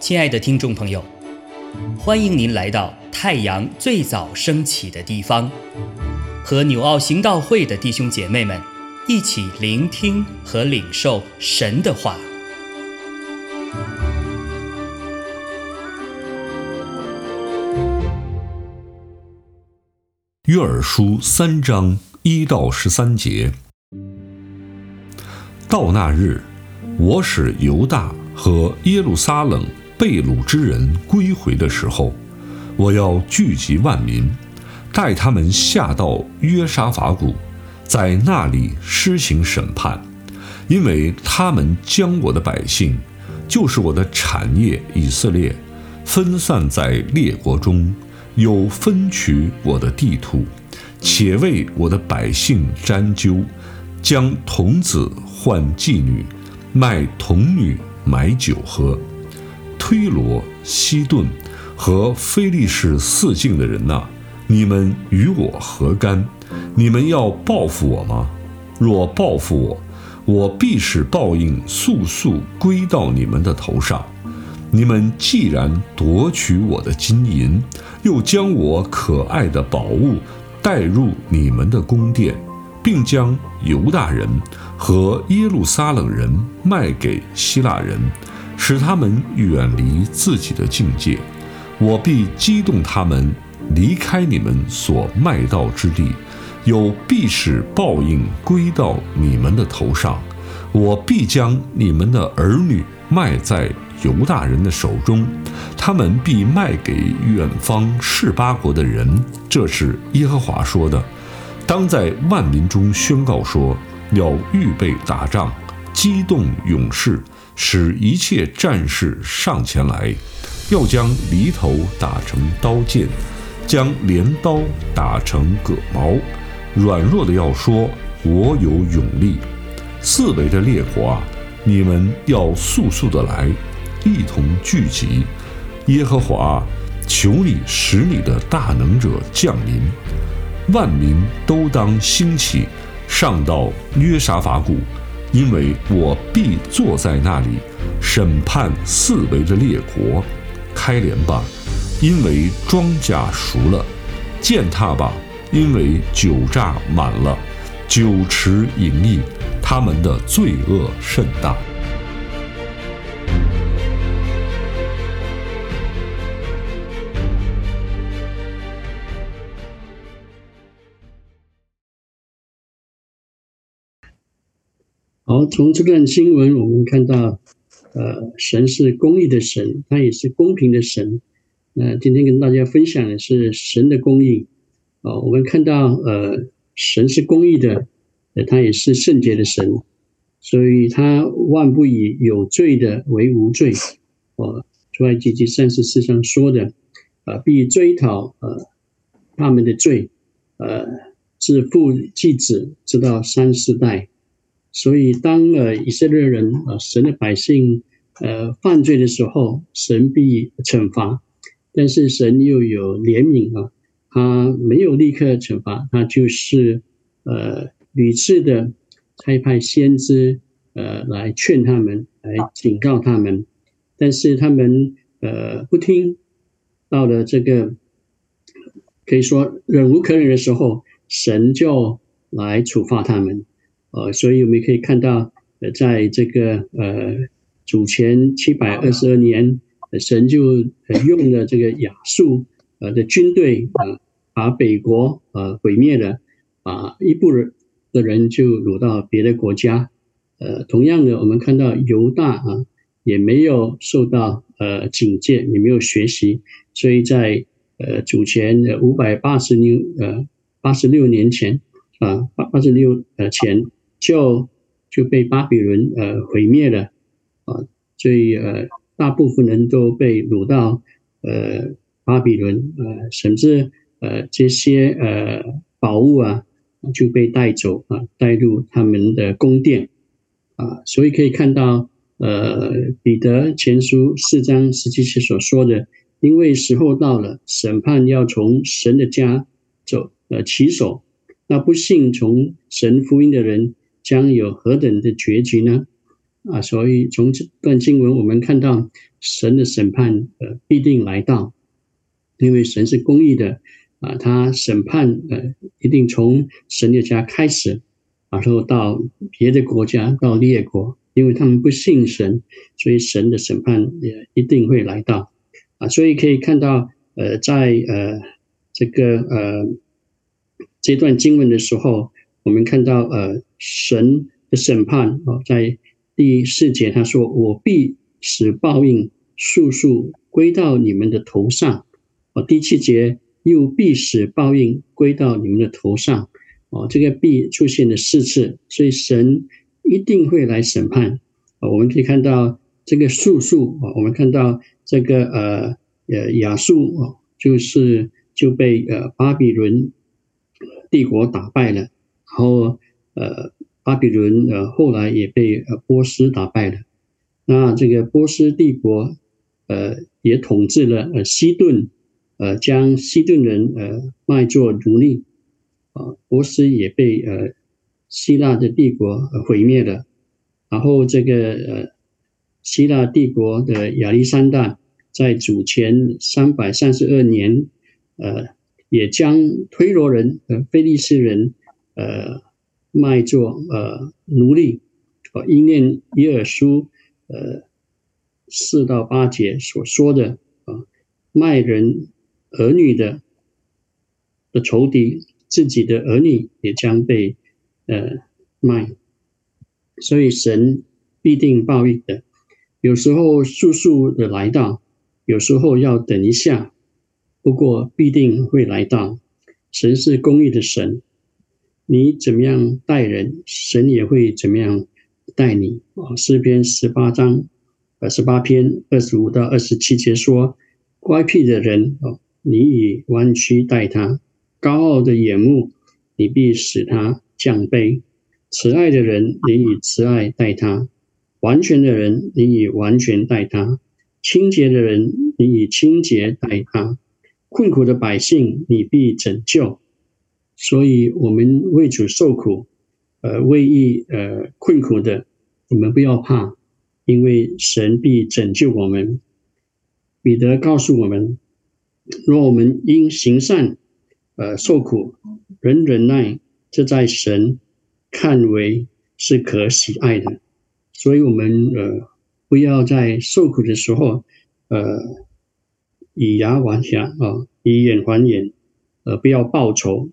亲爱的听众朋友，欢迎您来到太阳最早升起的地方，和纽奥行道会的弟兄姐妹们一起聆听和领受神的话。约珥书3章1到13节，到那日，我使犹大和耶路撒冷被掳之人归回的时候，我要聚集万民，带他们下到约沙法谷，在那里施行审判，因为他们将我的百姓，就是我的产业以色列，分散在列国中，有分取我的地土，且为我的百姓占阄，将童子换妓女，卖童女买酒喝。推罗、西顿和非利士四境的人哪，你们与我何干？你们要报复我吗？若报复我，我必使报应速速归到你们的头上。你们既然夺取我的金银，又将我可爱的宝物带入你们的宫殿，并将犹大人和耶路撒冷人卖给希腊人，使他们远离自己的境界，我必激动他们离开你们所卖到之地，又必使报应归到你们的头上。我必将你们的儿女卖在犹大人的手中，他们必卖给远方示巴国的人。这是耶和华说的。当在万民中宣告说，要预备打仗，激动勇士，使一切战士上前来，要将犁头打成刀剑，将镰刀打成戈矛。软弱的要说，我有勇力。四围的列国啊，你们要速速的来，一同聚集。耶和华，求你使你的大能者降临，万民都当兴起，上到约沙法谷，因为我必坐在那里审判四围的列国。开镰吧，因为庄稼熟了；践踏吧，因为酒榨满了，酒池盈溢，他们的罪恶甚大。好，从这段经文我们看到，神是公义的神，他也是公平的神。那今天跟大家分享的是神的公义。我们看到，神是公义的，他也是圣洁的神，所以他万不以有罪的为无罪。出埃及记34章说的，必追讨他们的罪，自父及子，直到3世代。所以当以色列人神的百姓犯罪的时候，神必惩罚，但是神又有怜悯啊，他没有立刻惩罚，他就是屡次的差派先知来劝他们，来警告他们，但是他们不听。到了这个可以说忍无可忍的时候，神就来处罚他们。所以我们可以看到，在这个主前722年，神就用了这个亚述的军队把北国毁灭了，把一部分的人就掳到别的国家。同样的，我们看到犹大也没有受到警戒，也没有学习，所以在主前586年前前就被巴比伦毁灭了。所以大部分人都被掳到巴比伦，甚至这些宝物就被带走，带入他们的宫殿。所以可以看到彼得前书4章17节所说的，因为时候到了，审判要从神的家起手，那不信从神福音的人将有何等的结局呢？啊，所以从这段经文我们看到神的审判必定来到，因为神是公义的啊，他审判一定从神的家开始，然后到别的国家，到列国，因为他们不信神，所以神的审判也一定会来到啊。所以可以看到在这个这段经文的时候，我们看到神的审判哦，在第4节他说：“我必使报应速速归到你们的头上。”哦，第7节又必使报应归到你们的头上。哦，这个必出现了4次，所以神一定会来审判。哦，我们可以看到这个速速，哦，我们看到这个亚述哦，就被巴比伦帝国打败了，然后巴比伦后来也被波斯打败了。那这个波斯帝国也统治了西顿，将西顿人卖作奴隶。波斯也被希腊的帝国毁灭了。然后这个希腊帝国的亚历山大在主前332年也将推罗人腓力斯人卖作奴隶。应验以珥书4到8节所说的卖人儿女的仇敌，自己的儿女也将被卖。所以神必定报应的，有时候速速的来到，有时候要等一下，不过必定会来到。神是公义的神，你怎么样待人，神也会怎么样待你。诗篇18篇25到27节说：乖僻的人，你以弯曲待他；高傲的眼目，你必使他降卑；慈爱的人，你以慈爱待他；完全的人，你以完全待他；清洁的人，你以清洁待他；困苦的百姓，你必拯救。所以我们为主受苦，为义困苦的，我们不要怕，因为神必拯救我们。彼得告诉我们，若我们因行善受苦，人忍耐，这在神看为是可喜爱的。所以我们不要在受苦的时候以牙还牙以眼还眼，不要报仇。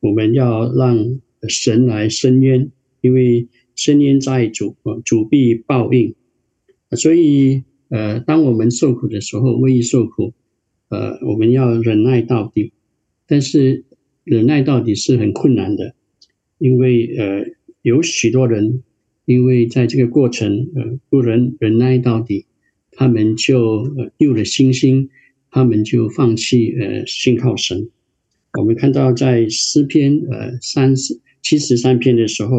我们要让神来伸冤，因为伸冤在主，主必报应。所以当我们受苦的时候，为义受苦，我们要忍耐到底。但是忍耐到底是很困难的，因为有许多人因为在这个过程不能忍耐到底，他们就丢了信心，他们就放弃信靠神。我们看到在诗篇73篇的时候，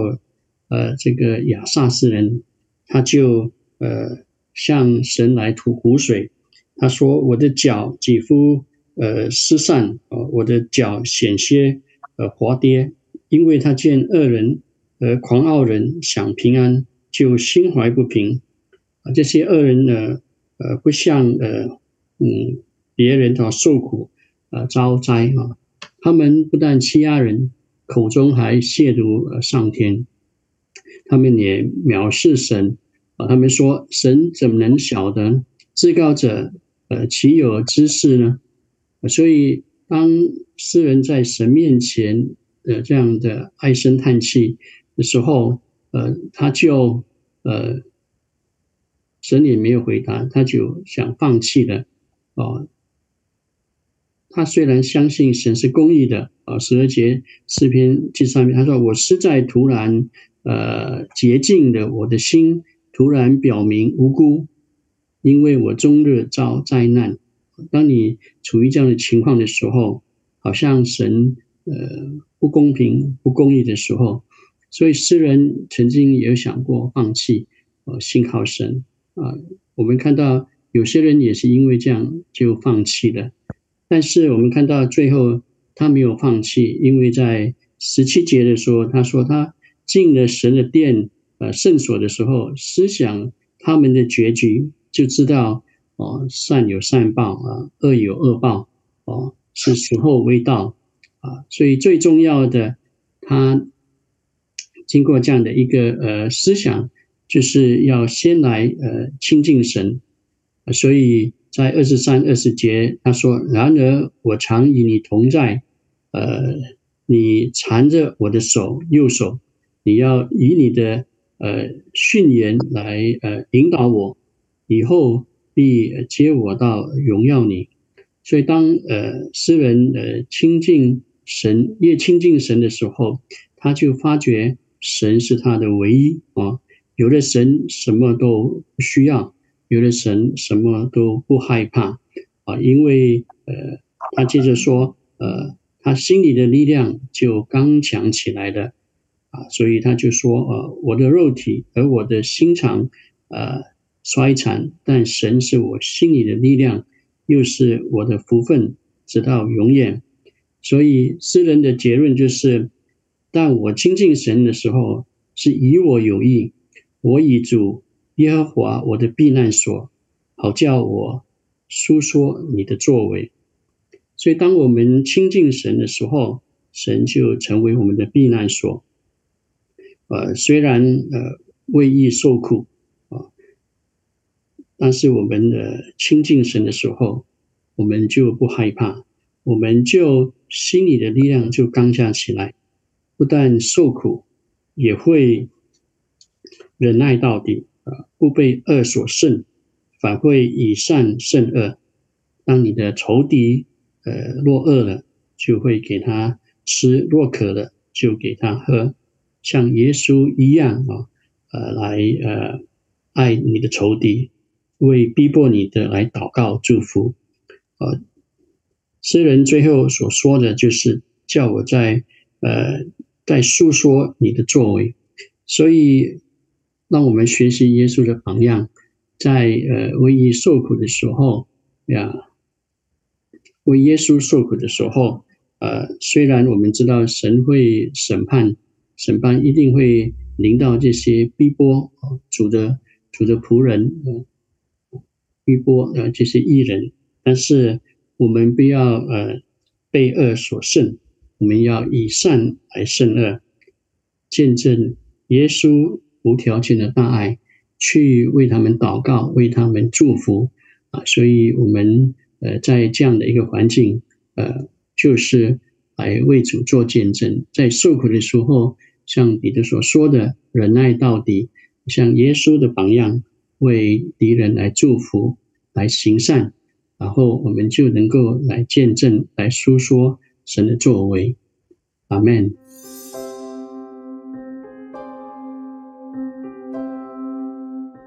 这个亚撒斯人他就向神来吐苦水。他说：我的脚几乎失散，我的脚险些滑跌，因为他见恶人狂傲人想平安，就心怀不平。这些恶人呢不像别人受苦遭灾。他们不但欺压人，口中还亵渎上天，他们也藐视神。他们说：神怎么能晓得？至高者岂有知识呢？所以当诗人在神面前这样的唉声叹气的时候，他就神也没有回答，他就想放弃了。他虽然相信神是公义的，12节诗篇73篇他说：我实在突然洁净了我的心，突然表明无辜，因为我终日遭灾难。当你处于这样的情况的时候，好像神不公平不公义的时候，所以诗人曾经也有想过放弃信靠神我们看到有些人也是因为这样就放弃了，但是我们看到最后他没有放弃，因为在17节的时候他说他进了神的殿圣所的时候，思想他们的结局，就知道善有善报恶有恶报是时候未到所以最重要的，他经过这样的一个思想，就是要先来亲近神所以在23、20节他说，然而我常与你同在你缠着我的手右手，你要以你的训言来引导我，以后必接我到荣耀里。所以当诗人亲近神，越亲近神的时候，他就发觉神是他的唯一有了神什么都不需要，有了神什么都不害怕因为他接着说他心里的力量就刚强起来了所以他就说我的肉体和我的心肠衰残，但神是我心里的力量，又是我的福分，直到永远。所以诗人的结论就是，当我亲近神的时候，是以我有益，我以主耶和华我的避难所，好叫我述说你的作为。所以当我们亲近神的时候，神就成为我们的避难所虽然为义受苦但是我们亲近神的时候，我们就不害怕，我们就心里的力量就刚强起来，不但受苦，也会忍耐到底不被恶所胜，反会以善胜恶。当你的仇敌若饿了，就会给他吃，若渴了，就给他喝，像耶稣一样来爱你的仇敌，为逼迫你的来祷告祝福诗人最后所说的就是叫我在述说你的作为。所以让我们学习耶稣的榜样，在为义受苦的时候为耶稣受苦的时候虽然我们知道神会审判一定会临到这些逼迫主的仆人逼迫这些义人，但是我们不要被恶所胜，我们要以善来胜恶，见证耶稣无条件的大爱，去为他们祷告，为他们祝福所以我们在这样的一个环境就是来为主做见证，在受苦的时候，像彼得所说的忍耐到底，像耶稣的榜样，为敌人来祝福，来行善，然后我们就能够来见证，来述说神的作为。阿们。